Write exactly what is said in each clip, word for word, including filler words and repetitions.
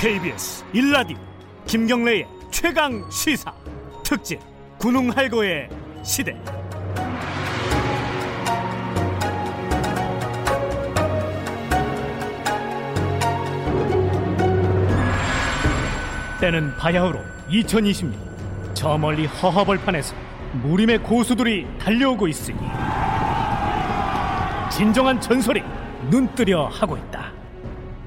케이비에스 일라디오 김경래의 최강 시사 특집 군웅할고의 시대. 때는 바야흐로 이천이십 년. 저 멀리 허허벌판에서 무림의 고수들이 달려오고 있으니 진정한 전설이 눈뜨려 하고 있다.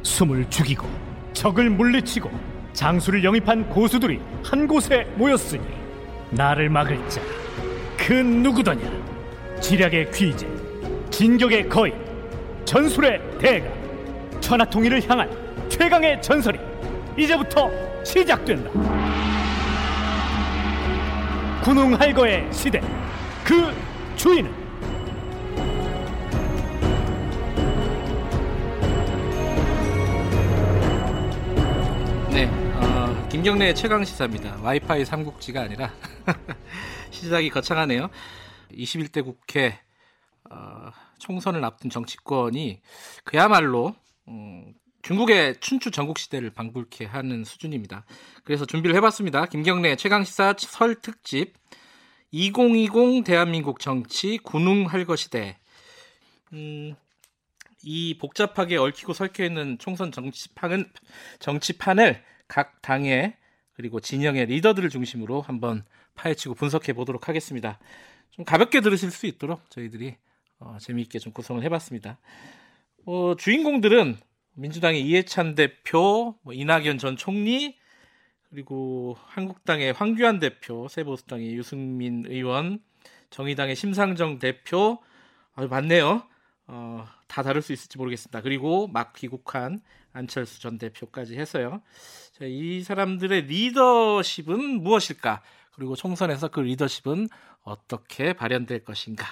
숨을 죽이고 적을 물리치고 장수를 영입한 고수들이 한 곳에 모였으니 나를 막을 자 그 누구더냐. 지략의 귀재, 진격의 거인, 전술의 대가, 천하통일을 향한 최강의 전설이 이제부터 시작된다. 군웅할거의 시대, 그 주인은 네, 어, 김경래의 최강시사입니다. 와이파이 삼국지가 아니라 시작이 거창하네요. 이십일 대 국회 어, 총선을 앞둔 정치권이 그야말로 음, 중국의 춘추 전국시대를 방불케 하는 수준입니다. 그래서 준비를 해봤습니다. 김경래 최강시사 설 특집 이천이십 대한민국 정치 군웅할거시대. 음, 이 복잡하게 얽히고 설켜있는 총선 정치판은, 정치판을 각 당의 그리고 진영의 리더들을 중심으로 한번 파헤치고 분석해 보도록 하겠습니다. 좀 가볍게 들으실 수 있도록 저희들이 어, 재미있게 좀 구성을 해봤습니다. 어, 주인공들은 민주당의 이해찬 대표, 이낙연 전 총리, 그리고 한국당의 황규환 대표, 세보수당의 유승민 의원, 정의당의 심상정 대표, 아유 많네요. 어, 다 다룰 수 있을지 모르겠습니다. 그리고 막 귀국한 안철수 전 대표까지 해서요. 자, 이 사람들의 리더십은 무엇일까? 그리고 총선에서 그 리더십은 어떻게 발현될 것인가?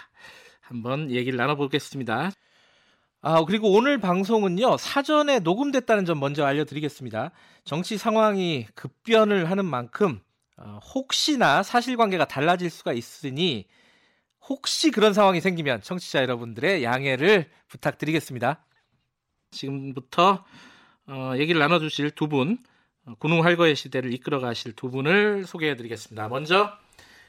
한번 얘기를 나눠보겠습니다. 아, 그리고 오늘 방송은요, 사전에 녹음됐다는 점 먼저 알려드리겠습니다. 정치 상황이 급변을 하는 만큼 어, 혹시나 사실관계가 달라질 수가 있으니 혹시 그런 상황이 생기면 청취자 여러분들의 양해를 부탁드리겠습니다. 지금부터 어, 얘기를 나눠주실 두 분, 군웅할거의 시대를 이끌어가실 두 분을 소개해드리겠습니다. 먼저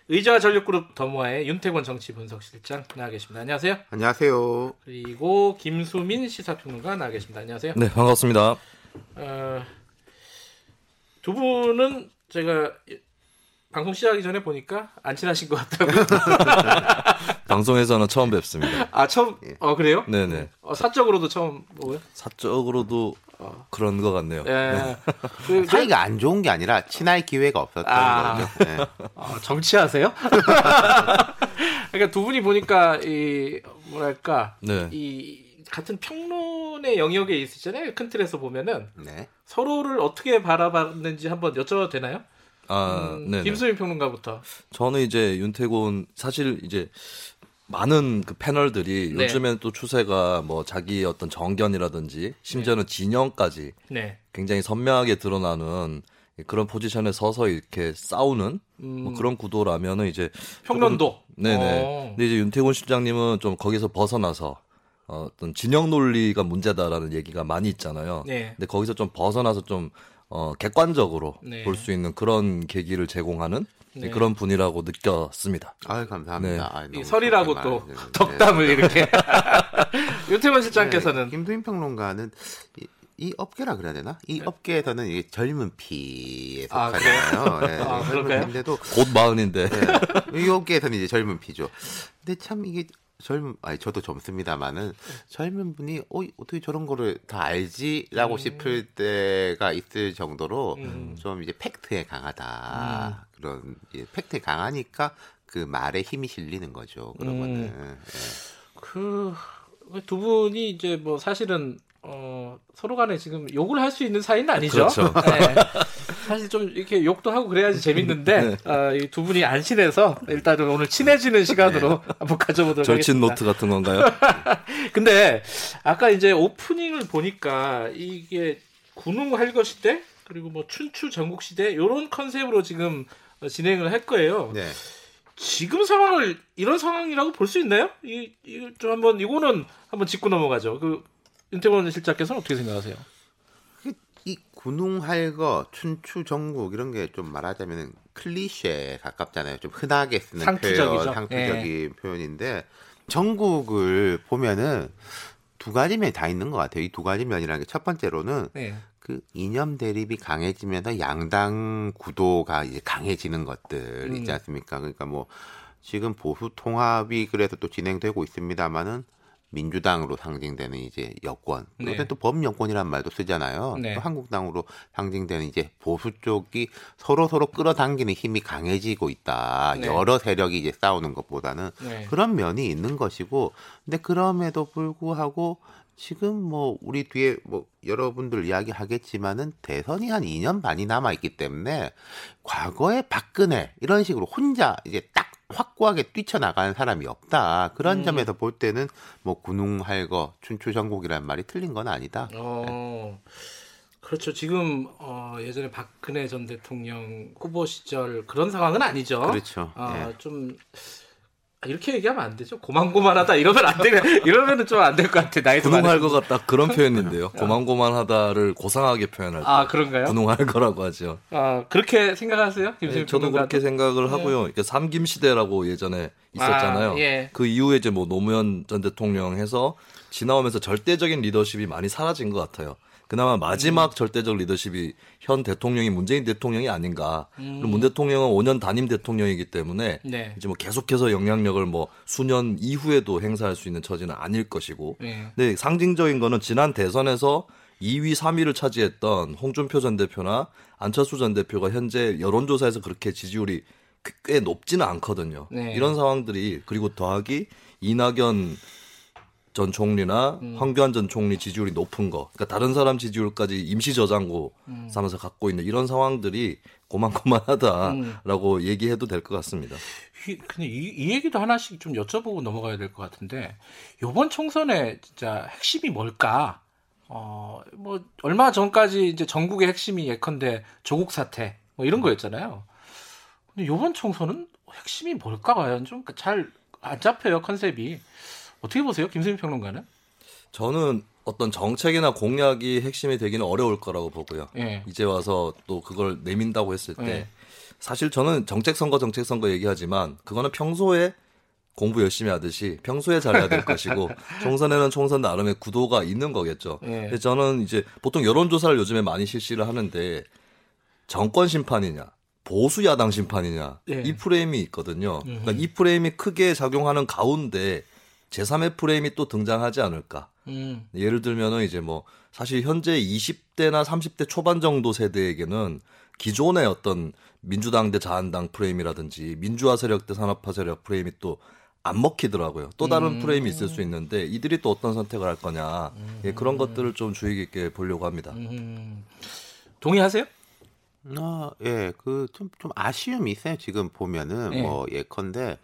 의자와 전력그룹 더모아의 윤태곤 정치분석실장 나와 계십니다. 안녕하세요. 안녕하세요. 그리고 김수민 시사평론가 나와 계십니다. 안녕하세요. 네, 반갑습니다. 어, 두 분은 제가 방송 시작하기 전에 보니까 안 친하신 것 같다고요. 방송에서는 처음 뵙습니다. 아, 처음? 어, 그래요? 네네. 어, 사적으로도 처음 보고요? 사적으로도 어. 그런 것 같네요. 예. 네. 그, 사이가 안 좋은 게 아니라 친할 기회가 없었던 아. 거죠. 네. 어, 정치하세요? 그러니까 두 분이 보니까 이 뭐랄까 네. 이 같은 평론의 영역에 있으잖아요. 큰 틀에서 보면은 네. 서로를 어떻게 바라봤는지 한번 여쭤봐도 되나요? 아, 음, 네. 김수민 평론가부터. 저는 이제 윤태곤 사실 이제 많은 그 패널들이 네. 요즘엔 또 추세가 뭐 자기 어떤 정견이라든지 심지어는 네. 진영까지 네. 굉장히 선명하게 드러나는 그런 포지션에 서서 이렇게 싸우는 음. 뭐 그런 구도라면은 이제 평론도. 조금, 네네. 오. 근데 이제 윤태곤 실장님은 좀 거기서 벗어나서. 어떤 진영 논리가 문제다라는 얘기가 많이 있잖아요. 네. 근데 거기서 좀 벗어나서 좀 어, 객관적으로 네. 볼 수 있는 그런 계기를 제공하는 네. 네, 그런 분이라고 느꼈습니다. 아유, 감사합니다. 네. 아유, 이 설이라고 또 덕담을 네. 이렇게. 유태원 실장께서는. 네, 김수민 평론가는 이, 이 업계라 그래야 되나? 이 네. 업계에서는 이게 젊은 피에 속하잖아요. 아, 네. 아, 그럴까요? 근데도 곧 마흔인데. 네. 이 업계에서는 이제 젊은 피죠. 근데 참 이게. 젊은, 아니, 저도 젊습니다만은, 젊은 분이, 어, 어떻게 저런 거를 다 알지? 라고 음. 싶을 때가 있을 정도로, 음. 좀 이제 팩트에 강하다. 음. 그런, 이제 팩트에 강하니까, 그 말에 힘이 실리는 거죠. 그런 음. 거는. 예. 그, 두 분이 이제 뭐 사실은, 어, 서로 간에 지금 욕을 할 수 있는 사이는 아니죠. 그렇죠. 네. 사실 좀 이렇게 욕도 하고 그래야지 재밌는데 네. 어, 이 두 분이 안 친해서 일단은 오늘 친해지는 시간으로 네. 한번 가져보도록 절친 하겠습니다. 절친 노트 같은 건가요? 근데 아까 이제 오프닝을 보니까 이게 군웅할거시대 그리고 뭐 춘추 전국시대 이런 컨셉으로 지금 진행을 할 거예요. 네. 지금 상황을 이런 상황이라고 볼 수 있나요? 이, 이 좀 한번 이거는 한번 짚고 넘어가죠. 그 윤태곤 실장께서는 어떻게 생각하세요? 이 군웅할 거, 춘추전국 이런 게 좀 말하자면 클리셰에 가깝잖아요. 좀 흔하게 쓰는 상투적이죠. 표현, 상투적인 예. 표현인데 전국을 보면은 두 가지 면이 다 있는 것 같아요. 이 두 가지 면이라는 게 첫 번째로는 예. 그 이념 대립이 강해지면서 양당 구도가 이제 강해지는 것들 있지 않습니까? 그러니까 뭐 지금 보수 통합이 그래서 또 진행되고 있습니다만은 민주당으로 상징되는 이제 여권, 요새 네. 또 범여권이란 말도 쓰잖아요. 네. 또 한국당으로 상징되는 이제 보수 쪽이 서로 서로 끌어당기는 힘이 강해지고 있다. 네. 여러 세력이 이제 싸우는 것보다는 네. 그런 면이 있는 것이고, 근데 그럼에도 불구하고 지금 뭐 우리 뒤에 뭐 여러분들 이야기하겠지만은 대선이 한 이 년 반이 남아 있기 때문에 과거에 박근혜 이런 식으로 혼자 이제 딱 확고하게 뛰쳐나가는 사람이 없다. 그런 음. 점에서 볼 때는 뭐 군웅할 거, 춘추전국이라는 말이 틀린 건 아니다. 어, 네. 그렇죠. 지금 어, 예전에 박근혜 전 대통령 후보 시절 그런 상황은 아니죠. 그렇죠. 어, 네. 좀 이렇게 얘기하면 안 되죠. 고만고만하다 이러면 안 되면 이러면은 좀 안 될 것 같아. 나이도 군웅할 것 같다 그런 표현인데요. 고만고만하다를 고상하게 표현할 때 아 그런가요? 군웅할 거라고 하죠. 아 그렇게 생각하세요? 네, 저는 그렇게 생각을 하고요. 그러니까 삼김 시대라고 예전에 있었잖아요. 아, 예. 그 이후에 이제 뭐 노무현 전 대통령 해서 지나오면서 절대적인 리더십이 많이 사라진 것 같아요. 그나마 마지막 음. 절대적 리더십이 현 대통령이 문재인 대통령이 아닌가. 음. 문 대통령은 오 년 단임 대통령이기 때문에 네. 이제 뭐 계속해서 영향력을 뭐 수년 이후에도 행사할 수 있는 처지는 아닐 것이고. 네. 근데 상징적인 거는 지난 대선에서 이 위, 삼 위를 차지했던 홍준표 전 대표나 안철수 전 대표가 현재 여론조사에서 그렇게 지지율이 꽤 높지는 않거든요. 네. 이런 상황들이 그리고 더하기 이낙연 전 총리나 음. 황교안 전 총리 지지율이 높은 거, 그러니까 다른 사람 지지율까지 임시 저장고 음. 삼아서 갖고 있는 이런 상황들이 고만고만하다라고 음. 얘기해도 될 것 같습니다. 이, 근데 이, 이 얘기도 하나씩 좀 여쭤보고 넘어가야 될 것 같은데 이번 총선의 진짜 핵심이 뭘까? 어, 뭐 얼마 전까지 이제 전국의 핵심이 예컨대 조국 사태 뭐 이런 거였잖아요. 근데 이번 총선은 핵심이 뭘까 과연 좀 잘 안 잡혀요 컨셉이. 어떻게 보세요? 김수민 평론가는? 저는 어떤 정책이나 공약이 핵심이 되기는 어려울 거라고 보고요. 예. 이제 와서 또 그걸 내민다고 했을 때 예. 사실 저는 정책선거 정책선거 얘기하지만 그거는 평소에 공부 열심히 하듯이 평소에 잘해야 될 것이고 총선에는 총선 나름의 구도가 있는 거겠죠. 예. 근데 저는 이제 보통 여론조사를 요즘에 많이 실시를 하는데 정권 심판이냐 보수 야당 심판이냐 예. 이 프레임이 있거든요. 그러니까 이 프레임이 크게 작용하는 가운데 제삼의 프레임이 또 등장하지 않을까. 음. 예를 들면은 이제 뭐 사실 현재 이십 대나 삼십 대 초반 정도 세대에게는 기존의 어떤 민주당 대 자한당 프레임이라든지 민주화 세력 대 산업화 세력 프레임이 또 안 먹히더라고요. 또 다른 음. 프레임이 있을 수 있는데 이들이 또 어떤 선택을 할 거냐. 음. 예, 그런 것들을 좀 주의 깊게 보려고 합니다. 음. 동의하세요? 아, 예, 그 좀 좀 아쉬움이 있어요. 지금 보면은 예. 뭐 예컨대.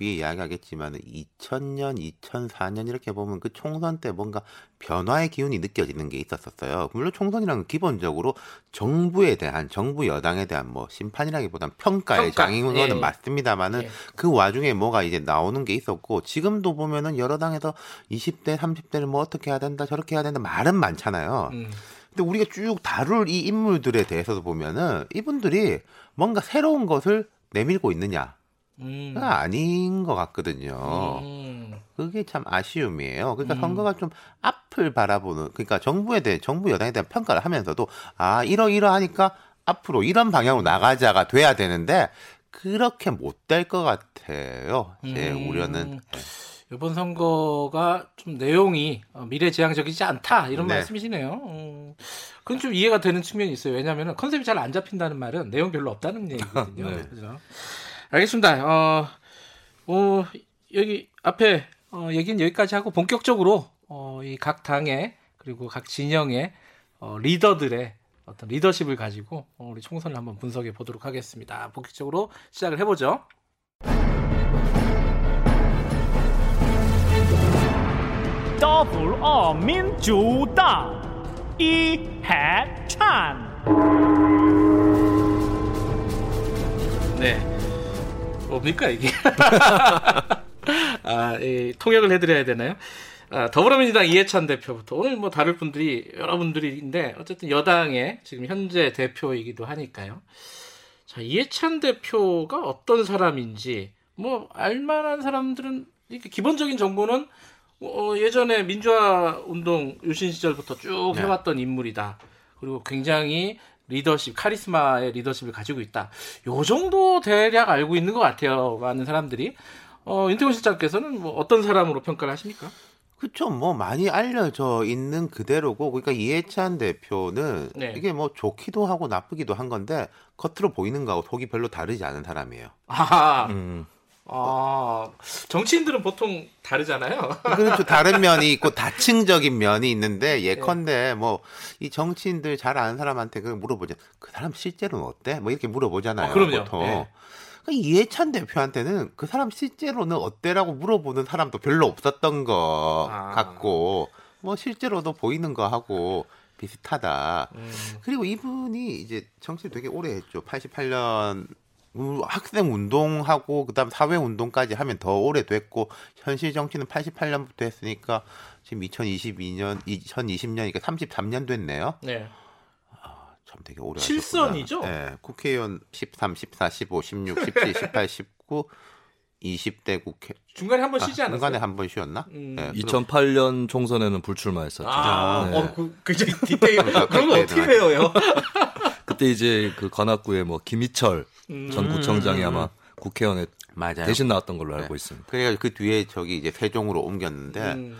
뒤에 이야기하겠지만 이천 년, 이천사 년 이렇게 보면 그 총선 때 뭔가 변화의 기운이 느껴지는 게 있었었어요. 물론 총선이란 기본적으로 정부에 대한, 정부 여당에 대한 뭐 심판이라기보단 평가의 평가. 장인 거는 예. 맞습니다만은 예. 그 와중에 뭐가 이제 나오는 게 있었고 지금도 보면은 여러 당에서 이십 대, 삼십 대를 뭐 어떻게 해야 된다, 저렇게 해야 된다 말은 많잖아요. 음. 근데 우리가 쭉 다룰 이 인물들에 대해서도 보면은 이분들이 뭔가 새로운 것을 내밀고 있느냐. 음. 아닌 것 같거든요. 음. 그게 참 아쉬움이에요. 그러니까 음. 선거가 좀 앞을 바라보는, 그러니까 정부에 대해, 정부 여당에 대한 평가를 하면서도, 아, 이러이러하니까 앞으로 이런 방향으로 나가자가 돼야 되는데, 그렇게 못 될 것 같아요. 제 음. 우려는. 이번 선거가 좀 내용이 미래지향적이지 않다. 이런 네. 말씀이시네요. 음, 그건 좀 이해가 되는 측면이 있어요. 왜냐하면 컨셉이 잘 안 잡힌다는 말은 내용 별로 없다는 얘기거든요. 네. 그죠? 알겠습니다. 어, 어, 여기 앞에 어, 얘기는 여기까지 하고 본격적으로 어, 이 각 당의 그리고 각 진영의 어, 리더들의 어떤 리더십을 가지고 어, 우리 총선을 한번 분석해 보도록 하겠습니다. 본격적으로 시작을 해보죠. 더블 어 민주당 이해찬. 네. 뭡니까 이게? 아, 예, 통역을 해드려야 되나요? 아, 더불어민주당 이해찬 대표부터 오늘 뭐 다를 분들이 여러분들인데 어쨌든 여당의 지금 현재 대표이기도 하니까요. 자, 이해찬 대표가 어떤 사람인지 뭐 알만한 사람들은 이렇게 기본적인 정보는 어, 예전에 민주화 운동 유신 시절부터 쭉 네. 해왔던 인물이다. 그리고 굉장히 리더십, 카리스마의 리더십을 가지고 있다. 요 정도 대략 알고 있는 것 같아요. 많은 사람들이. 어, 윤태곤 실장께서는 뭐 어떤 사람으로 평가를 하십니까? 그쵸, 뭐 많이 알려져 있는 그대로고, 그러니까 이해찬 대표는 네. 이게 뭐 좋기도 하고 나쁘기도 한 건데 겉으로 보이는 거하고 속이 별로 다르지 않은 사람이에요. 아, 음. 아, 정치인들은 보통 다르잖아요. 그렇죠, 다른 면이 있고 다층적인 면이 있는데 예컨대 네. 뭐 이 정치인들 잘 아는 사람한테 그걸 물어보자. 그 사람 실제로는 어때? 뭐 이렇게 물어보잖아요. 어, 그럼요. 보통. 네. 이해찬 대표한테는 그 사람 실제로는 어때라고 물어보는 사람도 별로 없었던 것 아. 같고 뭐 실제로도 보이는 거하고 비슷하다. 음. 그리고 이분이 이제 정치를 되게 오래 했죠. 팔십팔 년 학생 운동하고 그다음 사회 운동까지 하면 더 오래 됐고 현실 정치는 팔십팔 년부터 했으니까 지금 이천이십이 년, 이천이십 년이니까 삼십삼 년 됐네요. 네. 참 되게 오래 칠선이죠? 네, 국회의원 십삼, 십사, 십오, 십육, 십칠, 십팔, 십구, 이십 대 국회 중간에 한 번 쉬지 아, 않았어요? 중간에 한 번 쉬었나? 음. 네, 이천팔 년 총선에는 불출마했었죠. 아, 네. 어, 그, 굉장히 디테일. 그런 거 어떻게 배워요? 그때 이제 그 관악구에 뭐 김희철 음. 전 구청장이 아마 국회의원에 맞아요. 대신 나왔던 걸로 알고 네. 있습니다. 그래서 그 뒤에 저기 이제 세종으로 옮겼는데. 음.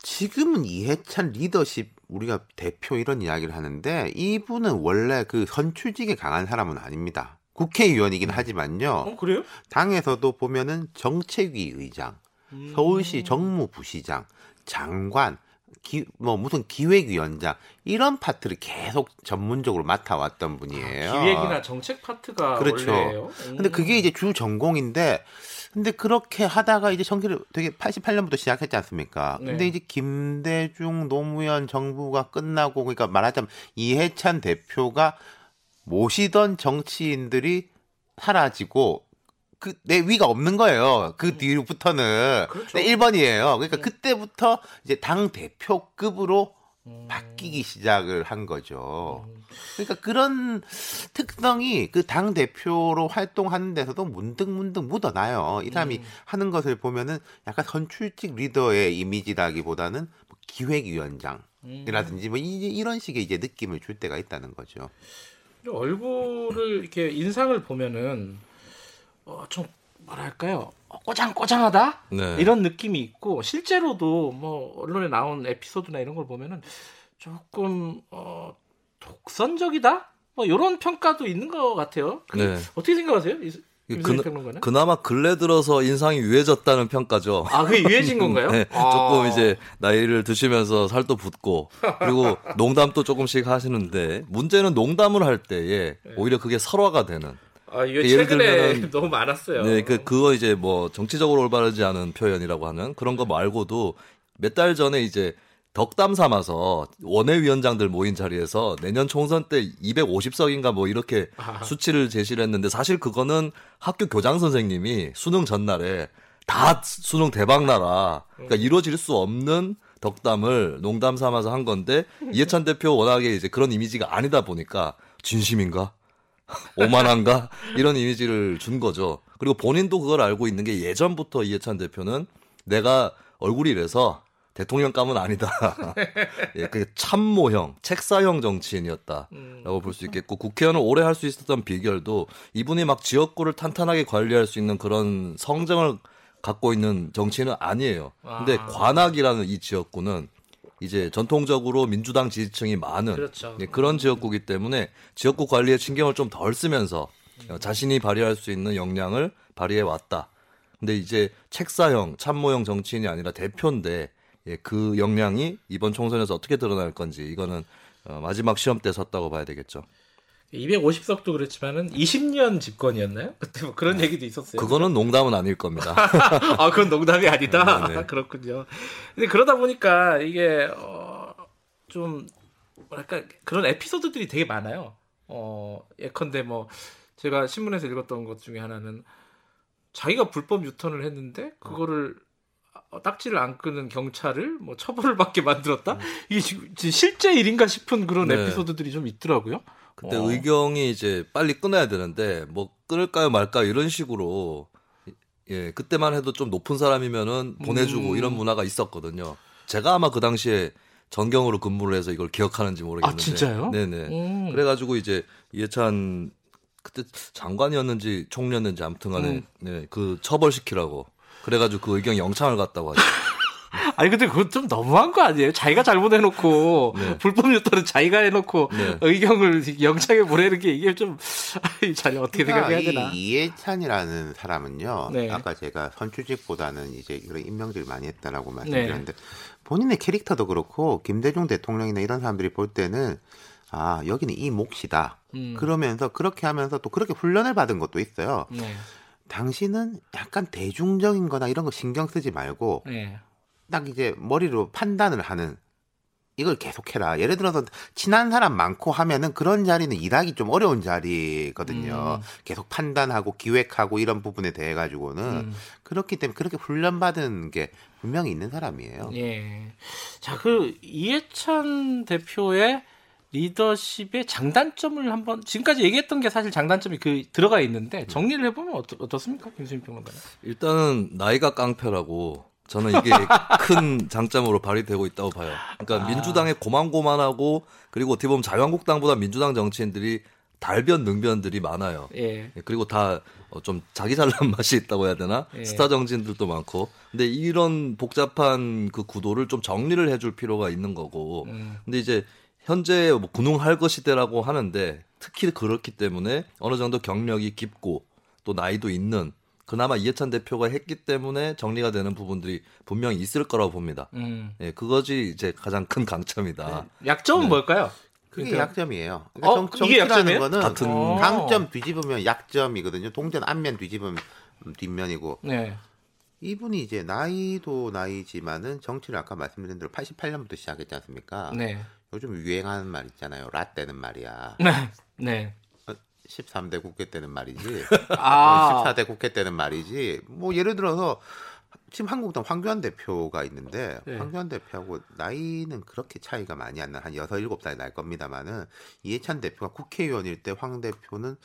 지금은 이해찬 리더십, 우리가 대표 이런 이야기를 하는데 이분은 원래 그 선출직에 강한 사람은 아닙니다. 국회의원이긴 하지만요. 어, 그래요? 당에서도 보면은 정책위 의장, 음. 서울시 정무부시장, 장관, 기, 뭐 무슨 기획위원장 이런 파트를 계속 전문적으로 맡아왔던 분이에요. 아, 기획이나 정책 파트가 그렇죠. 원래예요. 음. 근데 그게 이제 주 전공인데. 근데 그렇게 하다가 이제 정치를 되게 팔십팔 년부터 시작했지 않습니까? 근데 네. 이제 김대중 노무현 정부가 끝나고 그러니까 말하자면 이해찬 대표가 모시던 정치인들이 사라지고 그 내 위가 없는 거예요. 그 뒤로부터는 그렇죠. 일 번이에요. 그러니까 그때부터 이제 당 대표급으로 바뀌기 시작을 한 거죠. 그러니까 그런 특성이 그 당 대표로 활동하는 데서도 문득문득 묻어나요. 이 사람이 음. 하는 것을 보면은 약간 선출직 리더의 이미지라기보다는 뭐 기획위원장이라든지 뭐 이, 이런 식의 이제 느낌을 줄 때가 있다는 거죠. 얼굴을 이렇게 인상을 보면은 어, 좀 뭐랄까요? 꼬장꼬장하다? 네. 이런 느낌이 있고 실제로도 뭐 언론에 나온 에피소드나 이런 걸 보면은 조금 어, 독선적이다? 뭐 이런 평가도 있는 것 같아요. 네. 어떻게 생각하세요? 그, 그나마 근래 들어서 인상이 유해졌다는 평가죠. 아, 그게 유해진 건가요? 네, 아. 조금 이제 나이를 드시면서 살도 붓고 그리고 농담도 조금씩 하시는데 문제는 농담을 할 때에 네. 오히려 그게 설화가 되는. 아, 이거 예를 최근에 너무 많았어요. 네, 그, 그거 이제 뭐 정치적으로 올바르지 않은 표현이라고 하는 그런 거 말고도 몇 달 전에 이제 덕담 삼아서 원외위원장들 모인 자리에서 내년 총선 때 이백오십 석인가 뭐 이렇게 아. 수치를 제시를 했는데 사실 그거는 학교 교장 선생님이 수능 전날에 다 수능 대박 나라. 그러니까 이루어질 수 없는 덕담을 농담 삼아서 한 건데 이해찬 대표 워낙에 이제 그런 이미지가 아니다 보니까 진심인가? 오만한가? 이런 이미지를 준 거죠. 그리고 본인도 그걸 알고 있는 게 예전부터 이해찬 대표는 내가 얼굴이 이래서 대통령감은 아니다. 예, 그 참모형, 책사형 정치인이었다라고 음. 볼 수 있겠고 국회의원을 오래 할 수 있었던 비결도 이분이 막 지역구를 탄탄하게 관리할 수 있는 그런 성정을 갖고 있는 정치인은 아니에요. 근데 와. 관악이라는 이 지역구는 이제 전통적으로 민주당 지지층이 많은 그렇죠. 예, 그런 지역구이기 때문에 지역구 관리에 신경을 좀 덜 쓰면서 음. 자신이 발휘할 수 있는 역량을 발휘해 왔다. 근데 이제 책사형, 참모형 정치인이 아니라 대표인데 예, 그 역량이 이번 총선에서 어떻게 드러날 건지 이거는 어, 마지막 시험 때 섰다고 봐야 되겠죠. 이백오십 석도 그렇지만은 이십 년 집권이었나요? 그때 뭐 그런 얘기도 있었어요. 그거는 농담은 아닐 겁니다. 아, 그건 농담이 아니다. 네, 네. 그렇군요. 근데 그러다 보니까 이게 어, 좀 뭐랄까 그런 에피소드들이 되게 많아요. 어, 예컨대 뭐 제가 신문에서 읽었던 것 중에 하나는 자기가 불법 유턴을 했는데 그거를 딱지를 안 끄는 경찰을 뭐 처벌을 받게 만들었다? 음. 이게 지금 실제 일인가 싶은 그런 네. 에피소드들이 좀 있더라고요. 그때 어. 의경이 이제 빨리 끊어야 되는데 뭐 끊을까요 말까요 이런 식으로 예 그때만 해도 좀 높은 사람이면은 보내주고 음. 이런 문화가 있었거든요. 제가 아마 그 당시에 전경으로 근무를 해서 이걸 기억하는지 모르겠는데. 아 진짜요? 네네. 음. 그래가지고 이제 이해찬 그때 장관이었는지 총리였는지 아무튼간에 음. 네, 그 처벌시키라고. 그래가지고 그 의경 영창을 갔다고 하죠. 아니 근데 그건 좀 너무한 거 아니에요? 자기가 잘못해놓고 네. 불법 유도는 자기가 해놓고 네. 의경을 영창에 보내는 게 이게 좀 이 자리 어떻게 그러니까 생각해야 되나? 이 이해찬이라는 사람은요. 네. 아까 제가 선출직보다는 이제 그런 임명직을 많이 했다라고 말씀드렸는데 네. 본인의 캐릭터도 그렇고 김대중 대통령이나 이런 사람들이 볼 때는 아 여기는 이 몫이다. 음. 그러면서 그렇게 하면서 또 그렇게 훈련을 받은 것도 있어요. 네. 당신은 약간 대중적인 거나 이런 거 신경 쓰지 말고 네. 딱 이제 머리로 판단을 하는 이걸 계속해라. 예를 들어서 친한 사람 많고 하면은 그런 자리는 일하기 좀 어려운 자리거든요. 음. 계속 판단하고 기획하고 이런 부분에 대해 가지고는 음. 그렇기 때문에 그렇게 훈련받은 게 분명히 있는 사람이에요. 예. 자, 그 이해찬 대표의 리더십의 장단점을 한번 지금까지 얘기했던 게 사실 장단점이 그 들어가 있는데 정리를 해보면 어떻, 어떻습니까, 김수민 평론가는? 일단은 나이가 깡패라고. 저는 이게 큰 장점으로 발휘되고 있다고 봐요. 그러니까 아. 민주당에 고만고만하고 그리고 어떻게 보면 자유한국당보다 민주당 정치인들이 달변 능변들이 많아요. 예. 그리고 다 좀 자기 잘난 맛이 있다고 해야 되나? 예. 스타 정치인들도 많고. 근데 이런 복잡한 그 구도를 좀 정리를 해줄 필요가 있는 거고. 음. 근데 이제 현재 뭐 군웅할 것이대라고 하는데 특히 그렇기 때문에 어느 정도 경력이 깊고 또 나이도 있는 그나마 이해찬 대표가 했기 때문에 정리가 되는 부분들이 분명히 있을 거라고 봅니다. 음. 예, 그것이 이제 가장 큰 강점이다. 네. 약점은 네. 뭘까요? 그게 그러니까... 약점이에요. 그러니까 어? 정치라는 이게 약점이에요? 거는 같은... 어. 강점 뒤집으면 약점이거든요. 동전 앞면 뒤집으면 뒷면이고. 네. 이분이 이제 나이도 나이지만은 정치를 아까 말씀드린 대로 팔십팔 년부터 시작했지 않습니까? 네. 요즘 유행하는 말 있잖아요. 라떼는 말이야. 네. 네. 십삼 대 국회 때는 말이지. 아. 십사 대 국회 때는 말이지. 뭐 예를 들어서 지금 한국당 황교안 대표가 있는데 네. 황교안 대표하고 나이는 그렇게 차이가 많이 안 나. 한 여섯, 일곱 살 날 겁니다만은 이해찬 대표가 국회의원일 때 황 대표는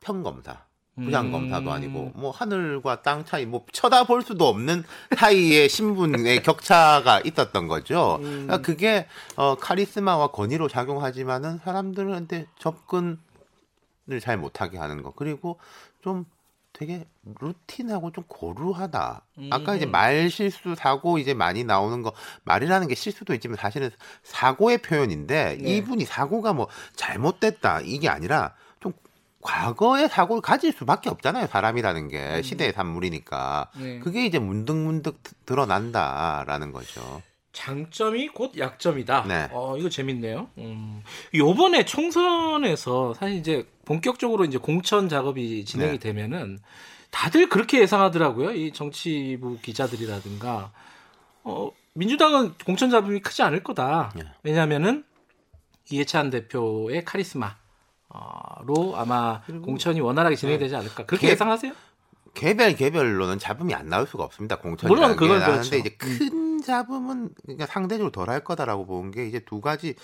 평검사, 부장검사도 아니고 뭐 하늘과 땅 차이 뭐 쳐다볼 수도 없는 사이의 신분의 격차가 있었던 거죠. 음. 그러니까 그게 어, 카리스마와 권위로 작용하지만은 사람들한테 접근 늘 잘 못하게 하는 거. 그리고 좀 되게 루틴하고 좀 고루하다. 음. 아까 이제 말 실수, 사고 이제 많이 나오는 거. 말이라는 게 실수도 있지만 사실은 사고의 표현인데 네. 이분이 사고가 뭐 잘못됐다 이게 아니라 좀 과거의 사고를 가질 수밖에 없잖아요. 사람이라는 게 시대의 산물이니까. 네. 그게 이제 문득문득 드러난다라는 거죠. 장점이 곧 약점이다. 네. 어, 이거 재밌네요. 음. 요번에 총선에서 사실 이제 본격적으로 이제 공천 작업이 진행이 네. 되면은 다들 그렇게 예상하더라고요. 이 정치부 기자들이라든가. 어, 민주당은 공천 잡음이 크지 않을 거다. 네. 왜냐면은 이해찬 대표의 카리스마로 아마 공천이 원활하게 진행되지 네. 않을까. 그렇게 개... 예상하세요? 개별 개별로는 잡음이 안 나올 수가 없습니다. 공천이라는 게. 그런데 그렇죠. 이제 큰 잡음은 그러니까 상대적으로 덜 할 거다라고 보는 게 이제 두 가지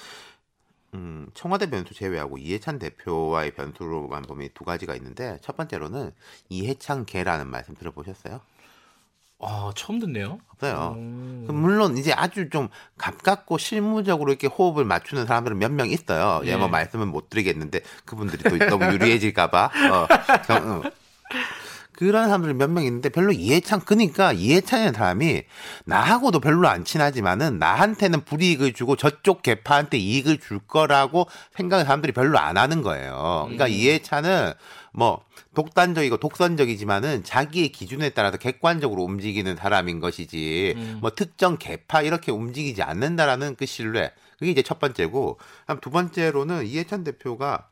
음, 청와대 변수 제외하고 이해찬 대표와의 변수로만 보면 두 가지가 있는데 첫 번째로는 이해찬 개라는 말씀 들어보셨어요? 아 처음 듣네요. 없어요. 음. 물론 이제 아주 좀 가깝고 실무적으로 이렇게 호흡을 맞추는 사람들은 몇 명 있어요. 예, 뭐 네. 말씀은 못 드리겠는데 그분들이 또 너무 유리해질까봐. 어, 경, 음. 그런 사람들 몇 명 있는데 별로 이해찬 그러니까 이해찬이라는 사람이 나하고도 별로 안 친하지만은 나한테는 불이익을 주고 저쪽 개파한테 이익을 줄 거라고 생각을 사람들이 별로 안 하는 거예요. 그러니까 음. 이해찬은 뭐 독단적이고 독선적이지만은 자기의 기준에 따라서 객관적으로 움직이는 사람인 것이지 음. 뭐 특정 개파 이렇게 움직이지 않는다라는 그 신뢰. 그게 이제 첫 번째고 두 번째로는 이해찬 대표가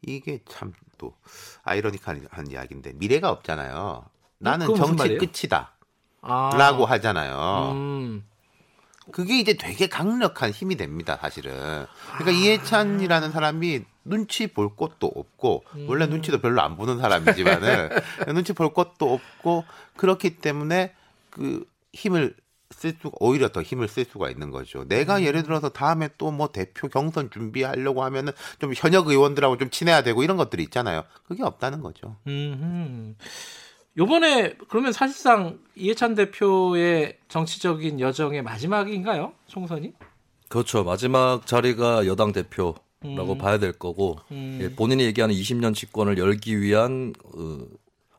이게 참 또 아이러니컬한 이야기인데 미래가 없잖아요. 나는 정치 끝이다 아. 라고 하잖아요. 음. 그게 이제 되게 강력한 힘이 됩니다. 사실은. 그러니까 아. 이해찬이라는 사람이 눈치 볼 것도 없고 음. 원래 눈치도 별로 안 보는 사람이지만은 눈치 볼 것도 없고 그렇기 때문에 그 힘을 쓸 수, 오히려 더 힘을 쓸 수가 있는 거죠. 내가 음. 예를 들어서 다음에 또 뭐 대표 경선 준비하려고 하면은 좀 현역 의원들하고 좀 친해야 되고 이런 것들이 있잖아요. 그게 없다는 거죠. 음. 요번에 그러면 사실상 이해찬 대표의 정치적인 여정의 마지막인가요? 총선이? 그렇죠. 마지막 자리가 여당 대표. 라고 음. 봐야 될 거고 음. 예, 본인이 얘기하는 이십 년 집권을 열기 위한 어,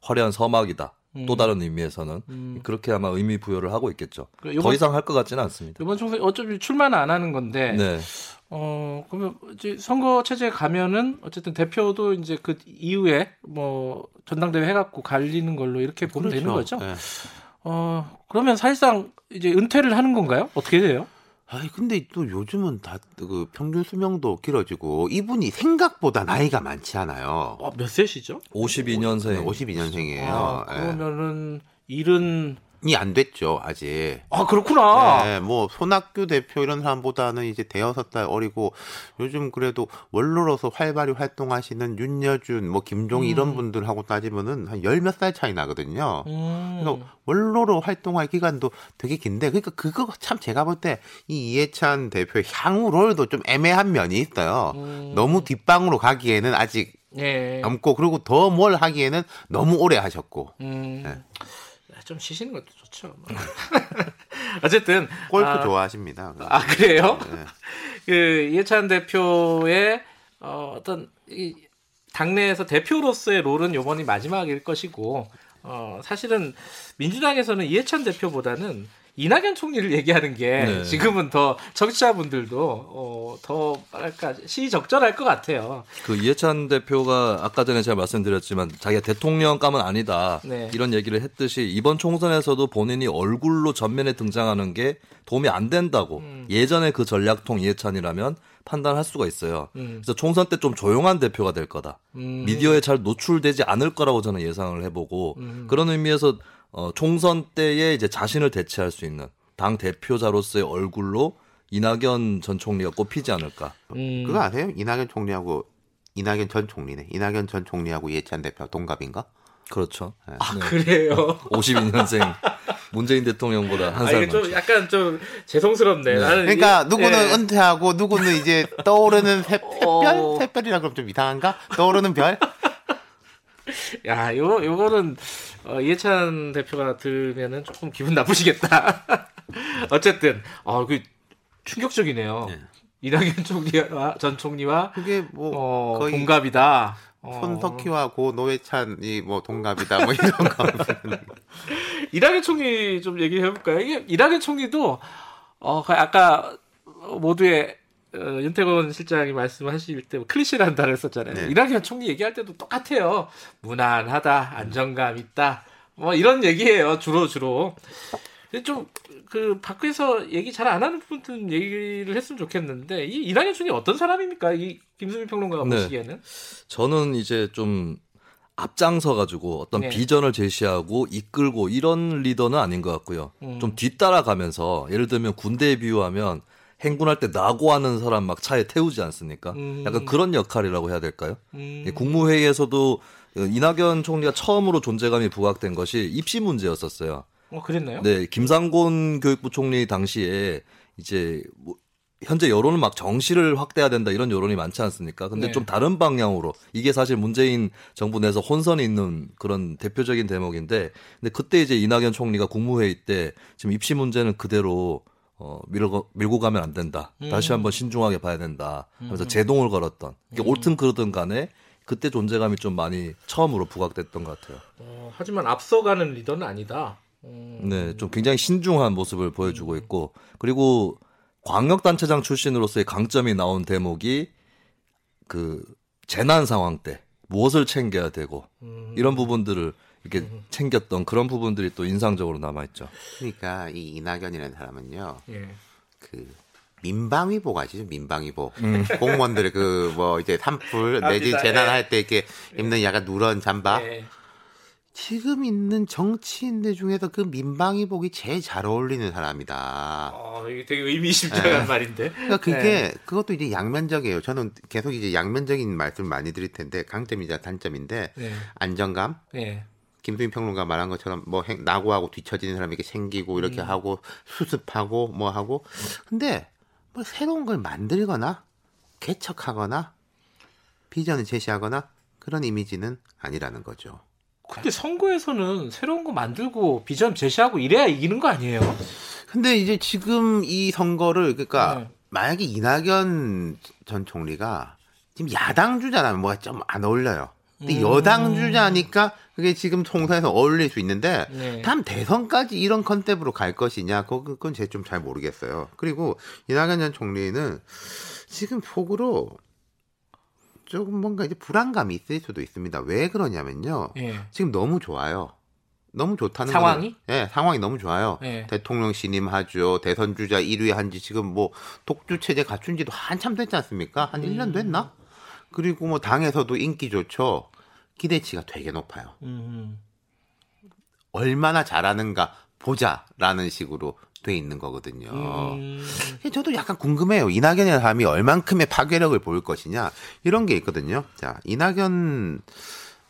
화려한 서막이다. 음. 또 다른 의미에서는 음. 그렇게 아마 의미 부여를 하고 있겠죠. 그래, 이번, 더 이상 할 것 같지는 않습니다. 이번 총선 어차피 출마는 안 하는 건데 네. 어, 그러면 이제 선거 체제에 가면은 어쨌든 대표도 이제 그 이후에 뭐 전당대회 해갖고 갈리는 걸로 이렇게 보면 그렇죠. 되는 거죠. 네. 어, 그러면 사실상 이제 은퇴를 하는 건가요? 어떻게 돼요? 아이 근데 또 요즘은 다 그 평균 수명도 길어지고 이분이 생각보다 나이가 많지 않아요. 어, 몇 세시죠? 오십이 년생. 오십이 년생이에요. 아, 그러면은 일흔이 예. 안 됐죠 아직. 아 그렇구나. 네, 뭐 손학규 대표 이런 사람보다는 이제 대여섯 달 어리고 요즘 그래도 원로로서 활발히 활동하시는 윤여준, 뭐 김종 음. 이런 분들하고 따지면은 한 열 몇 살 차이 나거든요. 음. 그래서 원로로 활동할 기간도 되게 긴데, 그러니까 그거 참 제가 볼 때 이 이해찬 대표의 향후 롤도 좀 애매한 면이 있어요. 음. 너무 뒷방으로 가기에는 아직 예. 남고, 그리고 더 뭘 하기에는 너무 오래 하셨고. 음. 네. 좀 쉬시는 것도 좋죠. 어쨌든 골프 아, 좋아하십니다. 그래서. 아 그래요? 네. 그 이해찬 대표의 어, 어떤 이 당내에서 대표로서의 롤은 이번이 마지막일 것이고 어, 사실은 민주당에서는 이해찬 대표보다는 이낙연 총리를 얘기하는 게 네. 지금은 더 청취자분들도 어, 더 뭐랄까 시의적절할 것 같아요. 그 이해찬 대표가 아까 전에 제가 말씀드렸지만 자기가 대통령감은 아니다 네. 이런 얘기를 했듯이 이번 총선에서도 본인이 얼굴로 전면에 등장하는 게 도움이 안 된다고 음. 예전에 그 전략통 이해찬이라면 판단할 수가 있어요. 음. 그래서 총선 때 좀 조용한 대표가 될 거다. 음. 미디어에 잘 노출되지 않을 거라고 저는 예상을 해보고 음. 그런 의미에서 어, 총선 때에 이제 자신을 대체할 수 있는 당 대표자로서의 얼굴로 이낙연 전 총리가 꼽히지 않을까. 음. 그거 아세요? 이낙연 총리하고 이낙연 전 총리네. 이낙연 전 총리하고 이해찬 대표 동갑인가? 그렇죠. 네. 아 그래요. 오십이 년생 문재인 대통령보다 한 살. 아, 이게 좀 많죠. 약간 좀 죄송스럽네. 네. 나는 그러니까 이게, 누구는 예. 은퇴하고 누구는 이제 떠오르는 새, 새별 새별이라 그럼 좀 이상한가? 떠오르는 별. 야, 요, 요거는, 어, 이해찬 대표가 들면은 조금 기분 나쁘시겠다. 어쨌든, 어, 그, 충격적이네요. 네. 이낙연 총리와, 전 총리와. 그게 뭐, 어, 거의 동갑이다. 손석희와 고 노회찬이 뭐 동갑이다. 뭐 이런 거. 이낙연 총리 좀 얘기해볼까요? 이게, 이낙연 총리도, 어, 아까 모두의 어, 윤태곤 실장이 말씀하실 때 뭐 클리셰라는 단어를 썼잖아요. 네. 이낙연 총리 얘기할 때도 똑같아요. 무난하다, 안정감 있다, 뭐 이런 얘기예요. 주로 주로. 좀 그 밖에서 얘기 잘 안 하는 분들은 얘기를 했으면 좋겠는데 이 이낙연 총리 어떤 사람입니까? 이 김수민 평론가가 네. 보시기에는? 저는 이제 좀 앞장서 가지고 어떤 네. 비전을 제시하고 이끌고 이런 리더는 아닌 것 같고요. 음. 좀 뒤따라가면서 예를 들면 군대에 비유하면. 행군할 때 낙오하는 사람 막 차에 태우지 않습니까? 음. 약간 그런 역할이라고 해야 될까요? 음. 국무회의에서도 이낙연 총리가 처음으로 존재감이 부각된 것이 입시 문제였었어요. 어, 그랬나요? 네, 김상곤 교육부 총리 당시에 이제 뭐 현재 여론은 막 정시를 확대해야 된다 이런 여론이 많지 않습니까? 근데 네. 좀 다른 방향으로 이게 사실 문재인 정부 내에서 혼선이 있는 그런 대표적인 대목인데, 근데 그때 이제 이낙연 총리가 국무회의 때 지금 입시 문제는 그대로 어, 밀고, 밀고 가면 안 된다. 음. 다시 한번 신중하게 봐야 된다. 하면서 제동을 걸었던. 이게 음. 옳든 그러든 간에 그때 존재감이 좀 많이 처음으로 부각됐던 것 같아요. 어, 하지만 앞서가는 리더는 아니다. 음. 네, 좀 굉장히 신중한 모습을 보여주고 있고, 그리고 광역단체장 출신으로서의 강점이 나온 대목이 그 재난 상황 때 무엇을 챙겨야 되고 음. 이런 부분들을 이렇게 챙겼던 그런 부분들이 또 인상적으로 남아있죠. 그러니까 이 이낙연이라는 사람은요, 예. 그 민방위복 아시죠? 민방위복 음. 공무원들 그 뭐 이제 산불 내지 재난할 때 이렇게 예. 입는 약간 누런 잠바. 예. 지금 있는 정치인들 중에서 그 민방위복이 제일 잘 어울리는 사람이다. 어, 이게 되게 의미심장한 네. 말인데. 그러니까 그게 네. 그것도 이제 양면적이에요. 저는 계속 이제 양면적인 말씀 많이 드릴 텐데 강점이자 단점인데 네. 안정감. 네. 김수민 평론가 말한 것처럼 뭐 행, 낙오하고 뒤처지는 사람이 이렇게 생기고 이렇게 음. 하고 수습하고 뭐 하고. 근데 뭐 새로운 걸 만들거나 개척하거나 비전을 제시하거나 그런 이미지는 아니라는 거죠. 근데 선거에서는 새로운 거 만들고 비전 제시하고 이래야 이기는 거 아니에요? 근데 이제 지금 이 선거를 그러니까 네. 만약에 이낙연 전 총리가 지금 야당 주자라면 뭐가 좀 안 어울려요. 근데 음. 여당 주자니까 그게 지금 총선에서 어울릴 수 있는데 네. 다음 대선까지 이런 컨셉으로 갈 것이냐 그건 제가 좀 잘 모르겠어요. 그리고 이낙연 전 총리는 지금 속으로 조금 뭔가 이제 불안감이 있을 수도 있습니다. 왜 그러냐면요. 예. 지금 너무 좋아요. 너무 좋다는 상황이? 건, 예, 상황이 너무 좋아요. 예. 대통령 신임하죠. 대선 주자 일 위 한지 지금 뭐 독주 체제 갖춘 지도 한참 됐지 않습니까? 한 음. 일 년 됐나? 그리고 뭐 당에서도 인기 좋죠. 기대치가 되게 높아요. 음. 얼마나 잘하는가 보자라는 식으로 돼 있는 거거든요. 음. 저도 약간 궁금해요. 이낙연의 사람이 얼만큼의 파괴력을 보일 것이냐 이런 게 있거든요. 자, 이낙연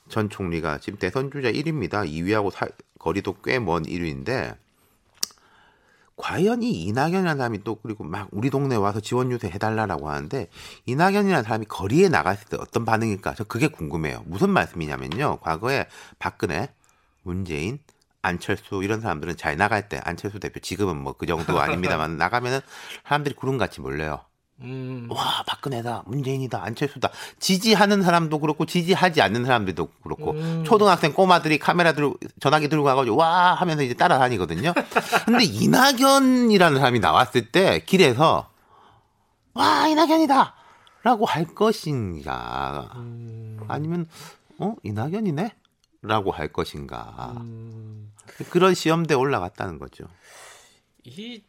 전 총리가 지금 대선 주자 일 위입니다. 이 위하고 사, 거리도 꽤 먼 일 위인데 과연 이 이낙연이라는 사람이 또 그리고 막 우리 동네 와서 지원 유세 해달라라고 하는데 이낙연이라는 사람이 거리에 나갔을 때 어떤 반응일까? 저 그게 궁금해요. 무슨 말씀이냐면요. 과거에 박근혜, 문재인, 안철수 이런 사람들은 잘 나갈 때 안철수 대표 지금은 뭐 그 정도 아닙니다만 나가면은 사람들이 구름같이 몰려요. 음. 와 박근혜다 문재인이다 안철수다 지지하는 사람도 그렇고 지지하지 않는 사람들도 그렇고 음. 초등학생 꼬마들이 카메라 들고 전화기 들고 가가지고 와 하면서 이제 따라다니거든요. 근데 이낙연이라는 사람이 나왔을 때 길에서 와 이낙연이다 라고 할 것인가 음. 아니면 어 이낙연이네 라고 할 것인가. 음... 그런 시험대에 올라갔다는 거죠. 이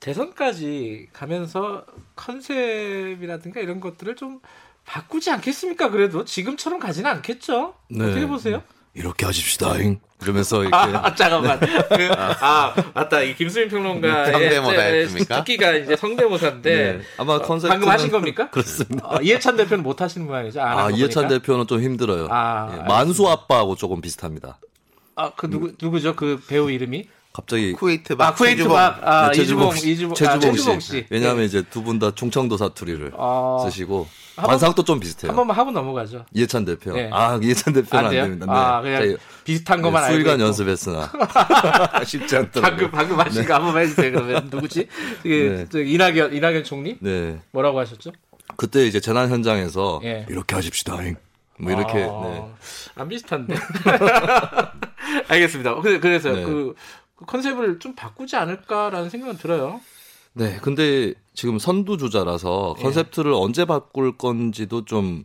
대선까지 가면서 컨셉이라든가 이런 것들을 좀 바꾸지 않겠습니까? 그래도 지금처럼 가지는 않겠죠? 네. 어떻게 보세요? 이렇게 하십시다잉. 그러면서 이렇게 아, 아 잠깐만. 그, 아 맞다. 이 김수민 평론가의 성대모사였습니까? 특기가 이제 성대모사인데 네. 아마 어, 방금 하신 겁니까? 그렇습니다. 어, 이해찬 대표는 못 하시는 모양이죠. 아 이해찬 보니까? 대표는 좀 힘들어요. 아, 예. 만수 아빠하고 조금 비슷합니다. 아 그 누구 누구죠? 그 배우 이름이? 갑자기 쿠웨이트 박, 아 쿠웨이트 박, 아 이주봉, 이주봉, 최주봉 씨. 왜냐하면 예. 이제 두 분 다 충청도 사투리를 어... 쓰시고 관상도 좀 비슷해요. 한 번만 하고 넘어가죠. 이해찬 대표. 네. 아 이해찬 대표는 안, 안 됩니다. 네. 아 그냥 비슷한 것만 네, 알고. 수일간 연습했으나 쉽지 않더라고요. 방금 방금 하신 거 한 번만 해주세요. 그러면 누구지? 이게 네. 이낙연 이낙연 총리? 네. 뭐라고 하셨죠? 그때 이제 재난 현장에서 네. 이렇게 하십시다. 뭐 이렇게 아... 네. 안 비슷한데. 알겠습니다. 그래서 네. 그 그 컨셉을 좀 바꾸지 않을까라는 생각은 들어요. 네, 근데 지금 선두주자라서 예. 컨셉트를 언제 바꿀 건지도 좀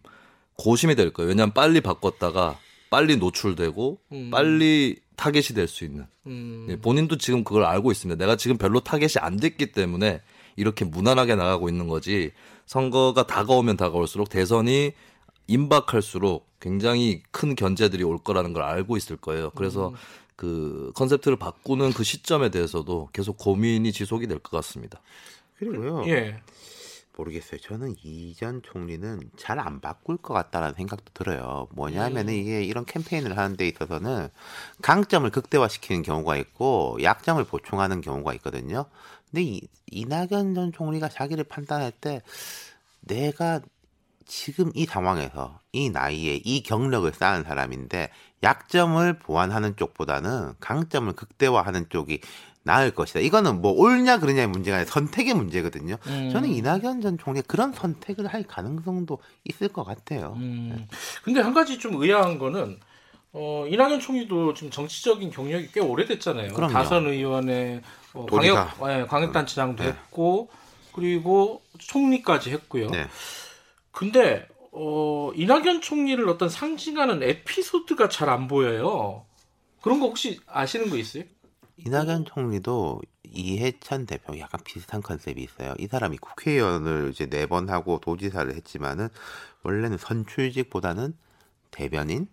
고심이 될 거예요. 왜냐하면 빨리 바꿨다가 빨리 노출되고 음. 빨리 타겟이 될 수 있는. 음. 예, 본인도 지금 그걸 알고 있습니다. 내가 지금 별로 타겟이 안 됐기 때문에 이렇게 무난하게 나가고 있는 거지 선거가 다가오면 다가올수록 대선이 임박할수록 굉장히 큰 견제들이 올 거라는 걸 알고 있을 거예요. 그래서 음. 그 컨셉트를 바꾸는 그 시점에 대해서도 계속 고민이 지속이 될 것 같습니다. 그리고요. 예. 모르겠어요. 저는 이전 총리는 잘 안 바꿀 것 같다라는 생각도 들어요. 뭐냐면 음. 이게 이런 캠페인을 하는 데 있어서는 강점을 극대화시키는 경우가 있고 약점을 보충하는 경우가 있거든요. 근데 이, 이낙연 전 총리가 자기를 판단할 때 내가 지금 이 상황에서 이 나이에 이 경력을 쌓은 사람인데 약점을 보완하는 쪽보다는 강점을 극대화하는 쪽이 나을 것이다. 이거는 뭐 옳냐 그러냐의 문제가 아니라 선택의 문제거든요. 음. 저는 이낙연 전 총리가 그런 선택을 할 가능성도 있을 것 같아요. 음. 근데 한 가지 좀 의아한 거는 어, 이낙연 총리도 지금 정치적인 경력이 꽤 오래됐잖아요. 그럼요. 다선 의원의 어, 광역, 네, 광역단체장도 네. 했고 그리고 총리까지 했고요. 네. 근데 어, 이낙연 총리를 어떤 상징하는 에피소드가 잘 안 보여요. 그런 거 혹시 아시는 거 있어요? 이낙연 총리도 이해찬 대표 약간 비슷한 컨셉이 있어요. 이 사람이 국회의원을 이제 네 번 하고 도지사를 했지만은 원래는 선출직보다는 대변인,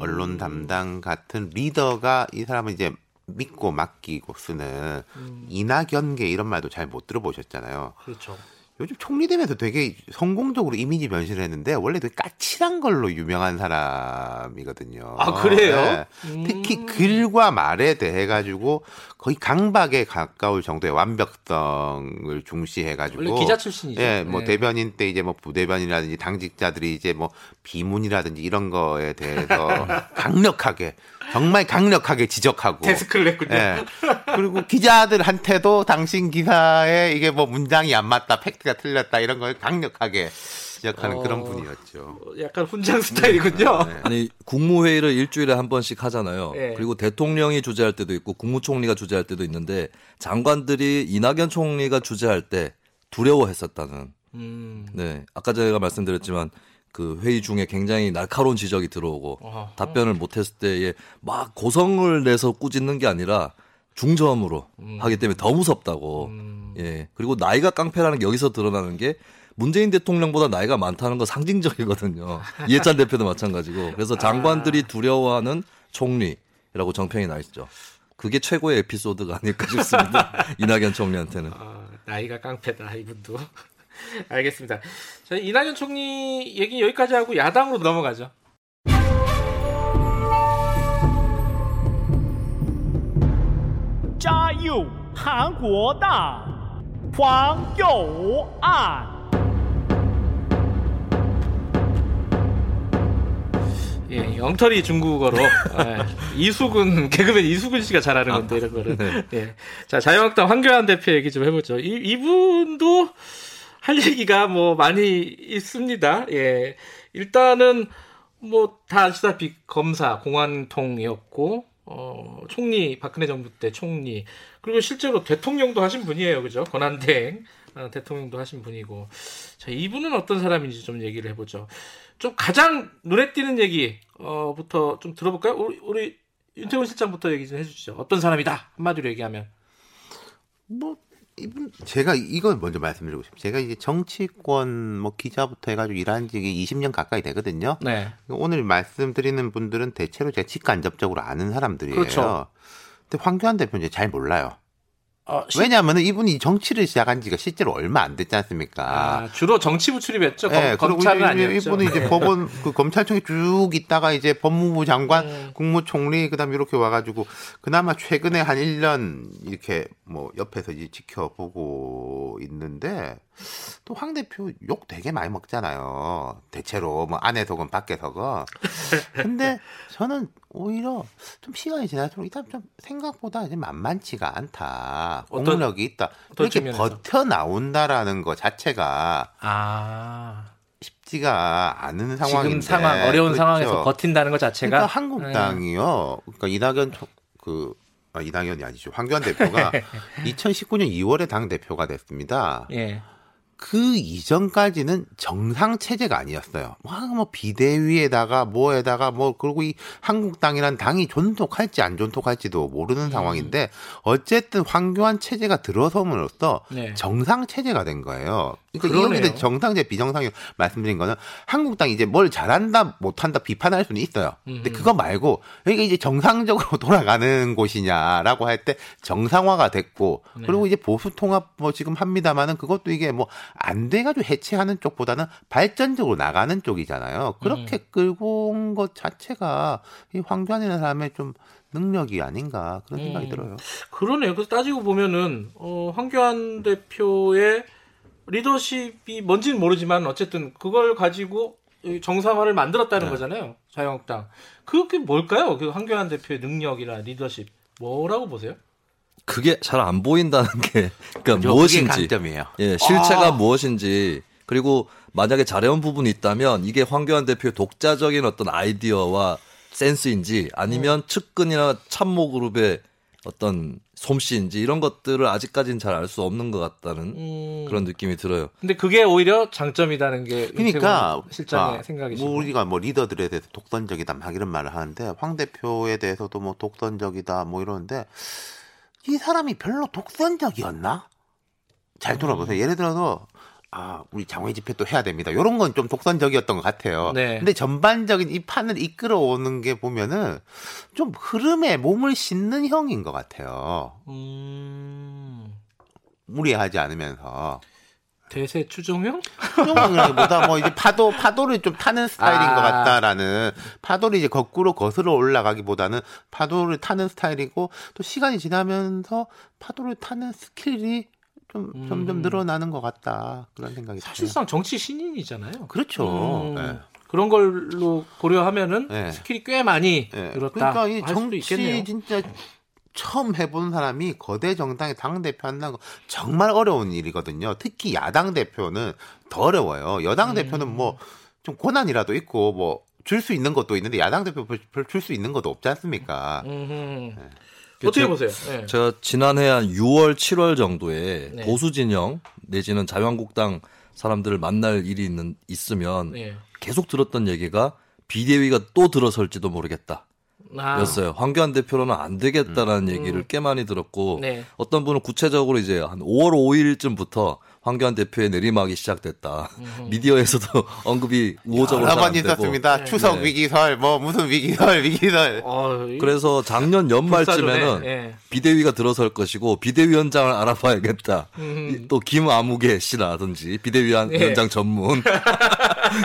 언론 담당 같은 리더가 이 사람은 이제 믿고 맡기고 쓰는 음. 이낙연계 이런 말도 잘 못 들어보셨잖아요. 그렇죠. 요즘 총리 되면서 되게 성공적으로 이미지 변신을 했는데 원래 되게 까칠한 걸로 유명한 사람이거든요. 아, 그래요? 네. 음. 특히 글과 말에 대해 가지고 거의 강박에 가까울 정도의 완벽성을 중시해 가지고. 원래 기자 출신이죠. 예, 네, 뭐 네. 대변인 때 이제 뭐 부대변이라든지 당직자들이 이제 뭐 비문이라든지 이런 거에 대해서 강력하게 정말 강력하게 지적하고 데스크를 했군요. 예. 그리고 기자들한테도 당신 기사에 이게 뭐 문장이 안 맞다, 팩트가 틀렸다 이런 걸 강력하게 지적하는 어... 그런 분이었죠. 약간 훈장 스타일이군요. 네. 아니 국무회의를 일주일에 한 번씩 하잖아요. 네. 그리고 대통령이 주재할 때도 있고 국무총리가 주재할 때도 있는데 장관들이 이낙연 총리가 주재할 때 두려워했었다는. 음... 네, 아까 제가 말씀드렸지만 그 회의 중에 굉장히 날카로운 지적이 들어오고 어허. 답변을 못했을 때에 막 고성을 내서 꾸짖는 게 아니라 중저음으로 음. 하기 때문에 더 무섭다고. 음. 예. 그리고 나이가 깡패라는 게 여기서 드러나는 게 문재인 대통령보다 나이가 많다는 거 상징적이거든요. 이해찬 대표도 마찬가지고. 그래서 장관들이 두려워하는 총리라고 정평이 나 있죠. 그게 최고의 에피소드가 아닐까 싶습니다. 이낙연 총리한테는. 어, 나이가 깡패다 이분도. 알겠습니다. 저희 이낙연 총리 얘기 여기까지 하고 야당으로 넘어가죠. 자유 한국당 황교안. 예, 영털이 중국어로 예, 이수근 개그맨 이수근 씨가 잘하는 건데 이런 거를. 네. 예, 자 자유한국당 황교안 대표 얘기 좀 해보죠. 이 이분도 할 얘기가 뭐 많이 있습니다. 예, 일단은 뭐 다 아시다시피 검사 공안통이었고. 어, 총리, 박근혜 정부 때 총리. 그리고 실제로 대통령도 하신 분이에요. 그죠? 권한대행. 어, 대통령도 하신 분이고. 자, 이분은 어떤 사람인지 좀 얘기를 해보죠. 좀 가장 눈에 띄는 얘기, 어, 부터 좀 들어볼까요? 우리, 우리 윤태곤 실장부터 얘기 좀 해주시죠. 어떤 사람이다. 한마디로 얘기하면. 뭐, 이분, 제가 이걸 먼저 말씀드리고 싶어요. 제가 이제 정치권, 뭐, 기자부터 해가지고 일한 지 이십 년 가까이 되거든요. 네. 오늘 말씀드리는 분들은 대체로 제가 직간접적으로 아는 사람들이에요. 그렇죠. 근데 황교안 대표는 이제 잘 몰라요. 어, 시... 왜냐하면 이분이 정치를 시작한 지가 실제로 얼마 안 됐지 않습니까? 아, 주로 정치부 출입했죠. 네, 검찰은 아니었죠. 이분은 이제 법원, 그 검찰청에 쭉 있다가 이제 법무부 장관, 음. 국무총리, 그다음 이렇게 와가지고 그나마 최근에 한 일 년 이렇게 뭐 옆에서 이제 지켜보고 있는데 또 황 대표 욕 되게 많이 먹잖아요. 대체로 뭐 안에서건 밖에서건. 근데 저는 오히려 좀 시간이 지날수록 이 사람 좀 생각보다 이제 만만치가 않다. 어떤, 공력이 있다. 어떤 이렇게 측면에서? 버텨 나온다라는 거 자체가 아 쉽지가 않은 상황인데 지금 상황 어려운 그렇죠. 상황에서 버틴다는 거 자체가 그러니까 한국당이요. 그러니까 이낙연 그 아, 이낙연이 아니죠. 황교안 대표가 이천십구 년 이월에 당 대표가 됐습니다. 예. 그 이전까지는 정상 체제가 아니었어요. 막 뭐 비대위에다가 뭐에다가 뭐 그리고 이 한국당이란 당이 존속할지 안 존속할지도 모르는 음. 상황인데 어쨌든 황교안 체제가 들어섬으로써 네. 정상 체제가 된 거예요. 그러니까 이런 게 정상제 비정상이 말씀드린 거는 한국당이 이제 뭘 잘한다 못한다 비판할 수는 있어요. 근데 그거 말고 여기가 이제 정상적으로 돌아가는 곳이냐라고 할 때 정상화가 됐고 네. 그리고 이제 보수 통합 뭐 지금 합니다만은 그것도 이게 뭐 안 돼가지고 해체하는 쪽보다는 발전적으로 나가는 쪽이잖아요. 그렇게 음. 끌고 온 것 자체가 이 황교안이라는 사람의 좀 능력이 아닌가 그런 생각이 음. 들어요. 그러네요. 그래서 따지고 보면은 어, 황교안 대표의 리더십이 뭔지는 모르지만 어쨌든 그걸 가지고 정상화를 만들었다는 네. 거잖아요. 자유한국당. 그게 뭘까요? 그 황교안 대표의 능력이나 리더십 뭐라고 보세요? 그게 잘 안 보인다는 게 그러니까 무엇인지 강점이에요. 예, 실체가 아. 무엇인지 그리고 만약에 잘해온 부분이 있다면 이게 황교안 대표의 독자적인 어떤 아이디어와 센스인지 아니면 음. 측근이나 참모그룹의 어떤 솜씨인지 이런 것들을 아직까지는 잘 알 수 없는 것 같다는 음... 그런 느낌이 들어요. 근데 그게 오히려 장점이라는 게 그러니까 실장의 아, 생각이시죠. 뭐 우리가 뭐 리더들에 대해서 독선적이다 막 이런 말을 하는데 황 대표에 대해서도 뭐 독선적이다 뭐 이러는데 이 사람이 별로 독선적이었나? 잘 돌아보세요. 음... 예를 들어서 아, 우리 장외 집회 또 해야 됩니다. 이런 건 좀 독선적이었던 것 같아요. 네. 근데 전반적인 이 판을 이끌어오는 게 보면은 좀 흐름에 몸을 싣는 형인 것 같아요. 음... 무리하지 않으면서. 대세 추종형? 추종형보다 뭐 이제 파도 파도를 좀 타는 스타일인 아. 것 같다라는, 파도를 이제 거꾸로 거슬러 올라가기보다는 파도를 타는 스타일이고, 또 시간이 지나면서 파도를 타는 스킬이 좀 음. 점점 늘어나는 것 같다, 그런 생각이 사실상 드네요. 정치 신인이잖아요. 그렇죠. 음. 네. 그런 걸로 고려하면은 네. 스킬이 꽤 많이 네. 늘었다. 그러니까 이 정치 있겠네요. 진짜. 처음 해본 사람이 거대 정당의 당대표 한다는 거 정말 어려운 일이거든요. 특히 야당 대표는 더 어려워요. 여당 음. 대표는 뭐 좀 고난이라도 있고 뭐 줄 수 있는 것도 있는데, 야당 대표 줄 수 있는 것도 없지 않습니까? 음. 네. 어떻게 제가, 보세요? 네. 제가 지난해 한 유월, 칠월 정도에 네. 보수진영 내지는 자유한국당 사람들을 만날 일이 있는, 있으면 네. 계속 들었던 얘기가 비대위가 또 들어설지도 모르겠다. 아. 였어요. 황교안 대표로는 안 되겠다라는 음. 얘기를 꽤 많이 들었고 네. 어떤 분은 구체적으로 이제 한 오월 오일쯤부터 황교안 대표의 내리막이 시작됐다. 음. 미디어에서도 언급이 우호적으로 잘 안 되고. 있었습니다. 네. 추석 네. 위기설, 뭐 무슨 위기설, 위기설. 어, 그래서 작년 연말쯤에는 네. 비대위가 들어설 것이고 비대위원장을 알아봐야겠다. 음. 또 김아무개 씨라든지 비대위원장 네. 전문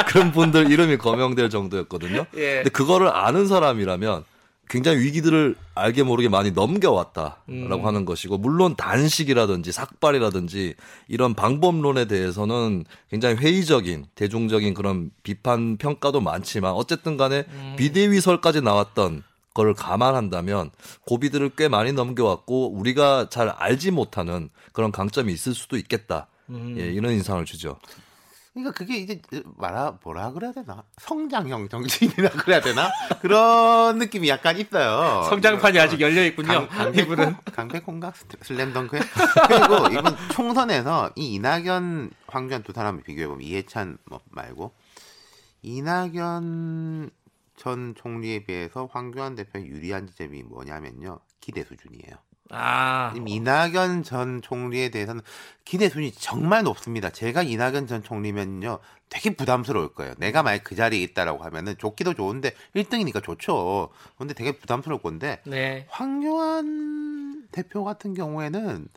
그런 분들 이름이 거명될 정도였거든요. 예. 근데 그거를 아는 사람이라면 굉장히 위기들을 알게 모르게 많이 넘겨왔다라고 음. 하는 것이고, 물론 단식이라든지 삭발이라든지 이런 방법론에 대해서는 굉장히 회의적인 대중적인 그런 비판 평가도 많지만 어쨌든 간에 음. 비대위설까지 나왔던 거를 감안한다면 고비들을 꽤 많이 넘겨왔고 우리가 잘 알지 못하는 그런 강점이 있을 수도 있겠다. 음. 예, 이런 인상을 주죠. 그러니까 그게 이제 말아 뭐라 그래야 되나, 성장형 정치인이라 그래야 되나, 그런 느낌이 약간 있어요. 성장판이 어, 아직 열려 있군요. 강백호는 강백호인가 슬램덩크. 그리고 이번 총선에서 이 이낙연 황교안 두 사람을 비교해 보면, 이해찬 뭐 말고 이낙연 전 총리에 비해서 황교안 대표의 유리한 지점이 뭐냐면요, 기대 수준이에요. 아. 이낙연 전 총리에 대해서는 기대 수준이 정말 높습니다. 제가 이낙연 전 총리면요, 되게 부담스러울 거예요. 내가 만약 그 자리에 있다라고 하면은 좋기도 좋은데 일 등이니까 좋죠. 근데 되게 부담스러울 건데 네. 황교안 대표 같은 경우에는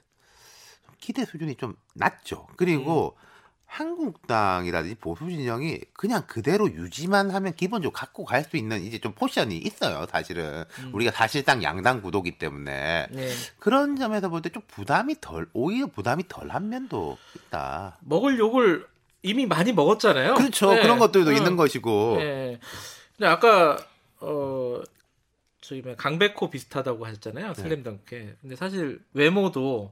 기대 수준이 좀 낮죠. 그리고 음. 한국당이라든지 보수 진영이 그냥 그대로 유지만 하면 기본적으로 갖고 갈 수 있는 이제 좀 포션이 있어요. 사실은 음. 우리가 사실상 양당 구도기 때문에 네. 그런 점에서 볼 때 좀 부담이 덜, 오히려 부담이 덜한 면도 있다. 먹을 욕을 이미 많이 먹었잖아요. 그렇죠. 네. 그런 것들도 음. 있는 것이고. 네. 근데 아까 어 저희 강백호 비슷하다고 하셨잖아요. 슬램덩크. 네. 근데 사실 외모도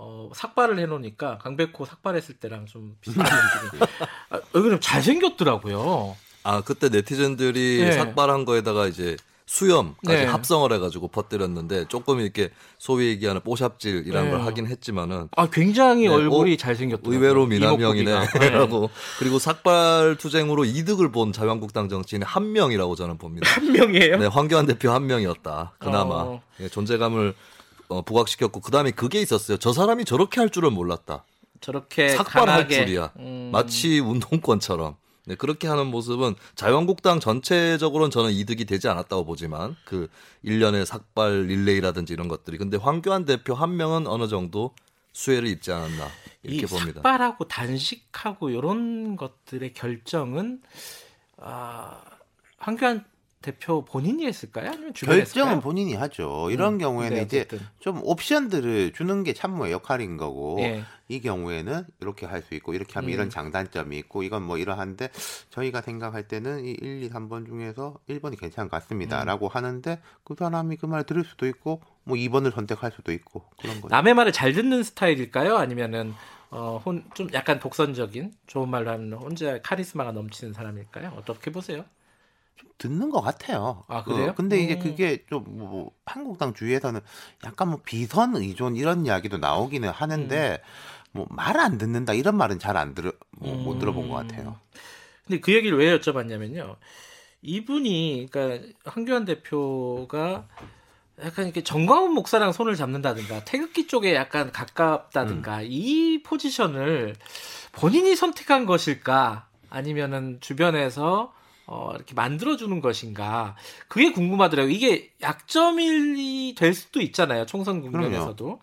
어, 삭발을 해놓으니까 강백호 삭발했을 때랑 좀 비슷한 느낌이. 아, 여기는 잘생겼더라고요. 아, 그때 네티즌들이 네. 삭발한 거에다가 이제 수염까지 네. 합성을 해가지고 퍼뜨렸는데 조금 이렇게 소위 얘기하는 뽀샵질이라는 네. 걸 하긴 했지만은. 아, 굉장히 네, 얼굴이 어, 잘생겼더라고요. 의외로 미남형이네라고. 네. 그리고 삭발 투쟁으로 이득을 본 자유한국당 정치인 한 명이라고 저는 봅니다. 한 명이에요? 네, 황교안 대표 한 명이었다. 그나마 어. 네, 존재감을 어, 부각시켰고, 그 다음에 그게 있었어요. 저 사람이 저렇게 할 줄은 몰랐다. 저렇게 삭발할 줄이야. 음... 마치 운동권처럼. 네, 그렇게 하는 모습은 자유한국당 전체적으로는 저는 이득이 되지 않았다고 보지만, 그 일련의 삭발 릴레이라든지 이런 것들이. 근데 황교안 대표 한 명은 어느 정도 수혜를 입지 않았나, 이렇게 이 봅니다. 삭발하고 단식하고 이런 것들의 결정은, 아, 황교안 대표 본인이 했을까요? 아니면 주변에 결정은 했을까요? 본인이 하죠. 이런 음, 경우에는 이제 좀 옵션들을 주는 게 참모의 역할인 거고 예. 이 경우에는 이렇게 할 수 있고 이렇게 하면 음. 이런 장단점이 있고 이건 뭐 이러한데 저희가 생각할 때는 이 일, 이, 삼 번 중에서 일 번이 괜찮은 것 같습니다. 음. 라고 하는데 그 사람이 그 말 들을 수도 있고 뭐 이 번을 선택할 수도 있고 그런 거죠. 남의 말을 잘 듣는 스타일일까요? 아니면은 어, 혼, 좀 약간 독선적인, 좋은 말로 하면 혼자 카리스마가 넘치는 사람일까요? 어떻게 보세요? 좀 듣는 것 같아요. 아, 그래요? 어, 근데 이제 음. 그게 좀 뭐 한국당 주위에서는 약간 뭐 비선 의존 이런 이야기도 나오기는 하는데 음. 뭐 말 안 듣는다 이런 말은 잘 안 들어 뭐, 음. 못 들어본 것 같아요. 근데 그 얘기를 왜 여쭤봤냐면요. 이분이 그러니까 황교안 대표가 약간 이렇게 정광훈 목사랑 손을 잡는다든가 태극기 쪽에 약간 가깝다든가 음. 이 포지션을 본인이 선택한 것일까, 아니면은 주변에서 어, 이렇게 만들어주는 것인가, 그게 궁금하더라고요. 이게 약점이 될 수도 있잖아요. 총선 국면에서도.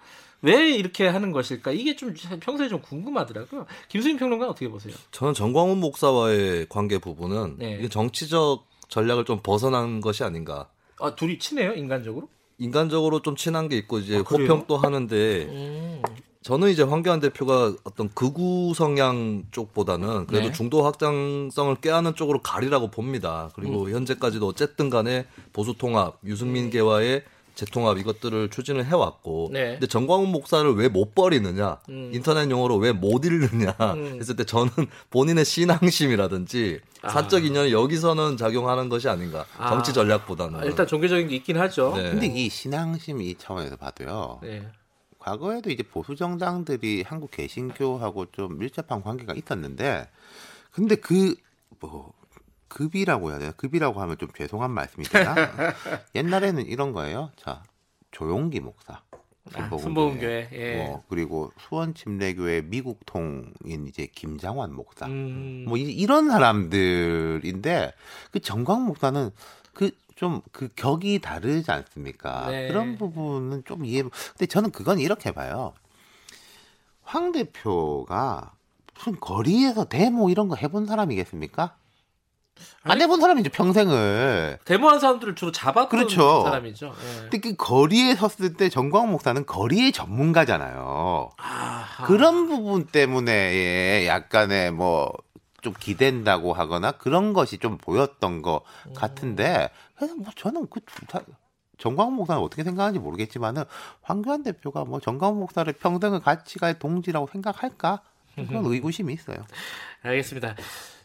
왜 이렇게 하는 것일까? 이게 좀 평소에 좀 궁금하더라고요. 김수민 평론가는 어떻게 보세요? 저는 정광훈 목사와의 관계 부분은 네. 이게 정치적 전략을 좀 벗어난 것이 아닌가. 아, 둘이 친해요? 인간적으로? 인간적으로 좀 친한 게 있고 이제 아, 호평도 하는데 음. 저는 이제 황교안 대표가 어떤 극우 성향 쪽보다는 그래도 네. 중도 확장성을 꾀하는 쪽으로 가리라고 봅니다. 그리고 음. 현재까지도 어쨌든 간에 보수통합, 유승민계와의 재통합 이것들을 추진을 해왔고 네. 근데 정광훈 목사를 왜 못 버리느냐, 음. 인터넷 용어로 왜 못 읽느냐 음. 했을 때 저는 본인의 신앙심이라든지 아. 사적 인연이 여기서는 작용하는 것이 아닌가. 아. 정치 전략보다는. 일단 종교적인 게 있긴 하죠. 네. 근데 이 신앙심 이 차원에서 봐도요. 네. 과거에도 이제 보수 정당들이 한국 개신교하고 좀 밀접한 관계가 있었는데, 근데 그 뭐 급이라고 해야 돼요? 급이라고 하면 좀 죄송한 말씀이 되나? 옛날에는 이런 거예요. 자, 조용기 목사, 순복음교회, 아, 예. 뭐, 그리고 수원 침례교회 미국통인 이제 김장환 목사, 음. 뭐 이, 이런 사람들인데 그 정광 목사는 그 좀 그 격이 다르지 않습니까? 네. 그런 부분은 좀 이해. 근데 저는 그건 이렇게 봐요. 황 대표가 무슨 거리에서 데모 이런 거 해본 사람이겠습니까? 아니, 안 해본 사람이죠. 평생을 데모한 사람들을 주로 잡았던 그렇죠. 사람이죠. 예. 근데 그 거리에 섰을 때 정광훈 목사는 거리의 전문가잖아요. 아하. 그런 부분 때문에 약간의 뭐 좀 기댄다고 하거나 그런 것이 좀 보였던 것 음. 같은데, 그래서 뭐 저는 그 정광훈 목사는 어떻게 생각하는지 모르겠지만은 황교안 대표가 뭐 정광훈 목사를 평생을 가치가의 동지라고 생각할까? 그런 의구심이 있어요. 알겠습니다.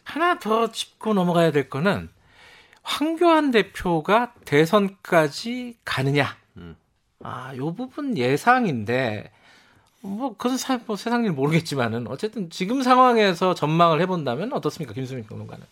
하나 더 짚고 넘어가야 될 거는 황교안 대표가 대선까지 가느냐. 음. 아, 요 부분 예상인데 뭐 그건 사실 뭐 세상 일 모르겠지만은 어쨌든 지금 상황에서 전망을 해본다면 어떻습니까, 김수민 평론가는?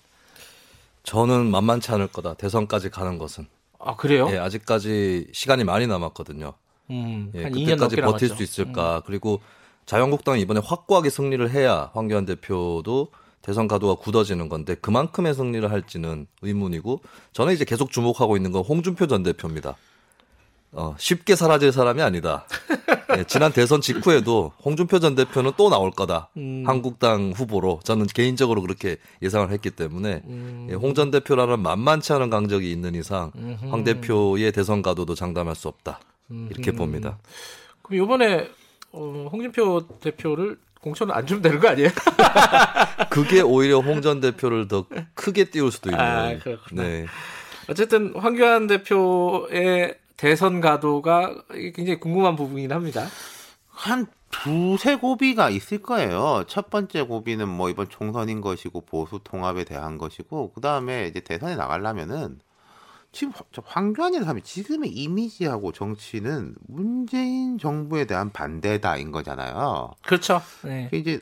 저는 만만치 않을 거다. 대선까지 가는 것은. 아, 그래요? 예, 아직까지 시간이 많이 남았거든요. 음, 예, 한 그때까지 이 년 넘게 버틸 남았죠. 수 있을까? 음. 그리고 자유한국당이 이번에 확고하게 승리를 해야 황교안 대표도 대선 가도가 굳어지는 건데 그만큼의 승리를 할지는 의문이고, 저는 이제 계속 주목하고 있는 건 홍준표 전 대표입니다. 어, 쉽게 사라질 사람이 아니다. 예, 지난 대선 직후에도 홍준표 전 대표는 또 나올 거다. 음. 한국당 후보로 저는 개인적으로 그렇게 예상을 했기 때문에 음. 예, 홍 전 대표라는 만만치 않은 강적이 있는 이상 음흠. 황 대표의 대선 가도도 장담할 수 없다. 음흠. 이렇게 봅니다. 그럼 이번에 어, 홍준표 대표를 공천을 안 주면 되는 거 아니에요? 그게 오히려 홍 전 대표를 더 크게 띄울 수도 있는. 아, 그렇구나. 네. 어쨌든 황교안 대표의 대선 가도가 굉장히 궁금한 부분이긴 합니다. 한 두세 고비가 있을 거예요. 첫 번째 고비는 뭐 이번 총선인 것이고 보수 통합에 대한 것이고, 그 다음에 이제 대선에 나가려면은 지금 황교안이라는 사람이 지금의 이미지하고 정치는 문재인 정부에 대한 반대다인 거잖아요. 그렇죠. 네. 이제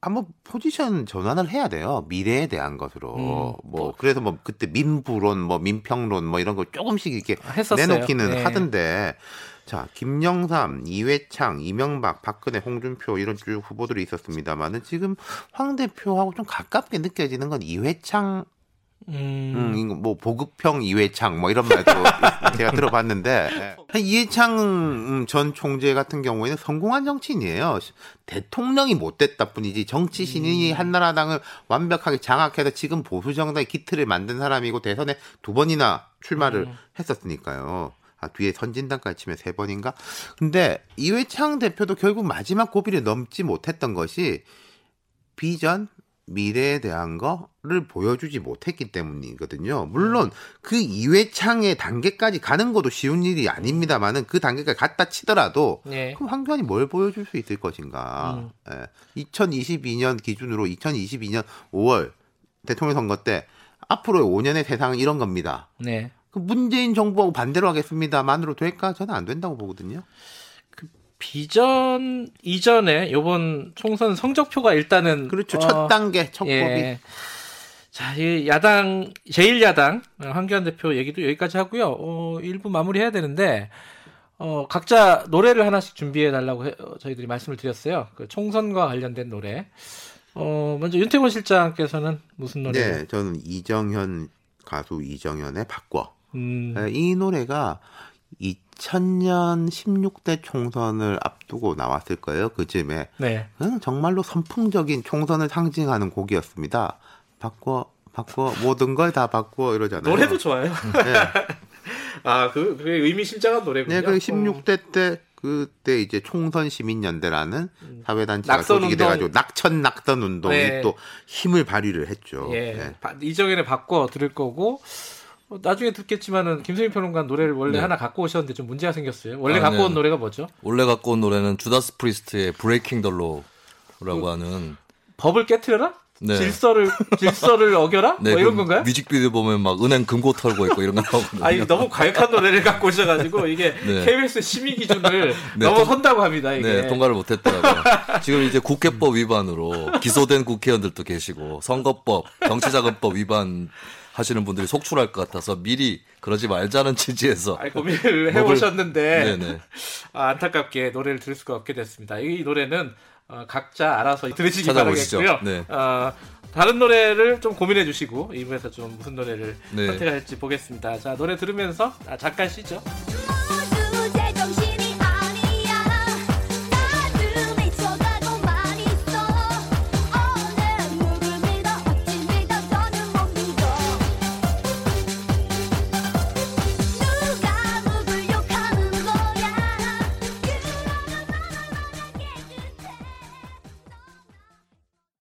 한번 포지션 전환을 해야 돼요. 미래에 대한 것으로. 음, 뭐, 뭐 그래서 뭐 그때 민부론, 뭐 민평론, 뭐 이런 거 조금씩 이렇게 했었어요. 내놓기는 네. 하던데. 자, 김영삼, 이회창, 이명박, 박근혜, 홍준표 이런 쭉 후보들이 있었습니다만은 지금 황 대표하고 좀 가깝게 느껴지는 건 이회창. 음. 음, 뭐, 보급형 이회창, 뭐, 이런 말도 제가 들어봤는데, 이회창 전 총재 같은 경우에는 성공한 정치인이에요. 대통령이 못 됐다 뿐이지, 정치 신인이 한나라당을 완벽하게 장악해서 지금 보수정당의 기틀을 만든 사람이고, 대선에 두 번이나 출마를 음. 했었으니까요. 아, 뒤에 선진당까지 치면 세 번인가? 근데 이회창 대표도 결국 마지막 고비를 넘지 못했던 것이, 비전, 미래에 대한 거를 보여주지 못했기 때문이거든요. 물론 그 이회창의 단계까지 가는 것도 쉬운 일이 아닙니다만은 그 단계까지 갔다 치더라도 네. 그럼 황교안이 뭘 보여줄 수 있을 것인가. 음. 예. 이천이십이 년 기준으로 이천이십이 년 오월 대통령 선거 때 앞으로의 오 년의 세상은 이런 겁니다. 네. 그 문재인 정부하고 반대로 하겠습니다만으로 될까? 저는 안 된다고 보거든요. 비전 이전에 요번 총선 성적표가 일단은 그렇죠. 어, 첫 단계, 첫 고비. 예. 자, 이 야당, 제일 야당 황교안 대표 얘기도 여기까지 하고요. 어, 일부 마무리해야 되는데 어, 각자 노래를 하나씩 준비해 달라고 어, 저희들이 말씀을 드렸어요. 그 총선과 관련된 노래. 어, 먼저 윤태곤 실장께서는 무슨 노래? 네, 저는 이정현 가수 이정현의 바꿔. 음. 이 노래가 이천 년 십육 대 총선을 앞두고 나왔을 거예요. 그쯤에 네. 그냥 정말로 선풍적인 총선을 상징하는 곡이었습니다. 바꿔 바꿔 모든 걸 다 바꿔 이러잖아요. 노래도 좋아요. 네. 아, 그 그게 의미심장한 노래군요. 네, 그 십육 대 때 그때 이제 총선 시민연대라는 사회단체가 조직이 돼가지고 낙천 낙선 운동이 네. 또 힘을 발휘를 했죠. 예. 네. 이정현의 바꿔 들을 거고. 나중에 듣겠지만은 김수민 평론가 노래를 원래 네. 하나 갖고 오셨는데 좀 문제가 생겼어요. 원래 아, 갖고 네. 온 노래가 뭐죠? 원래 갖고 온 노래는 주다스 프리스트의 브레이킹 더 로우라고 그, 하는 법을 깨트려라? 네. 질서를 질서를 어겨라? 네, 뭐 이런 건가요? 뮤직비디오 보면 막 은행 금고 털고 있고 이런 거 나오거든요. 아니 너무 과격한 노래를 갖고 오셔가지고 이게 네. 케이비에스 심의 기준을 네, 넘어선다고 합니다. 이게. 네, 통과를 못했더라고요. 지금 이제 국회법 위반으로 기소된 국회의원들도 계시고 선거법, 정치자금법 위반 하시는 분들이 속출할 것 같아서 미리 그러지 말자는 취지에서 아니, 고민을 해보셨는데 목을... 아, 안타깝게 노래를 들을 수가 없게 됐습니다. 이 노래는 어, 각자 알아서 들으시기 바라겠고요. 네. 어, 다른 노래를 좀 고민해 주시고 이 부에서 좀 무슨 노래를 네. 선택할지 보겠습니다. 자, 노래 들으면서 아, 잠깐 쉬죠.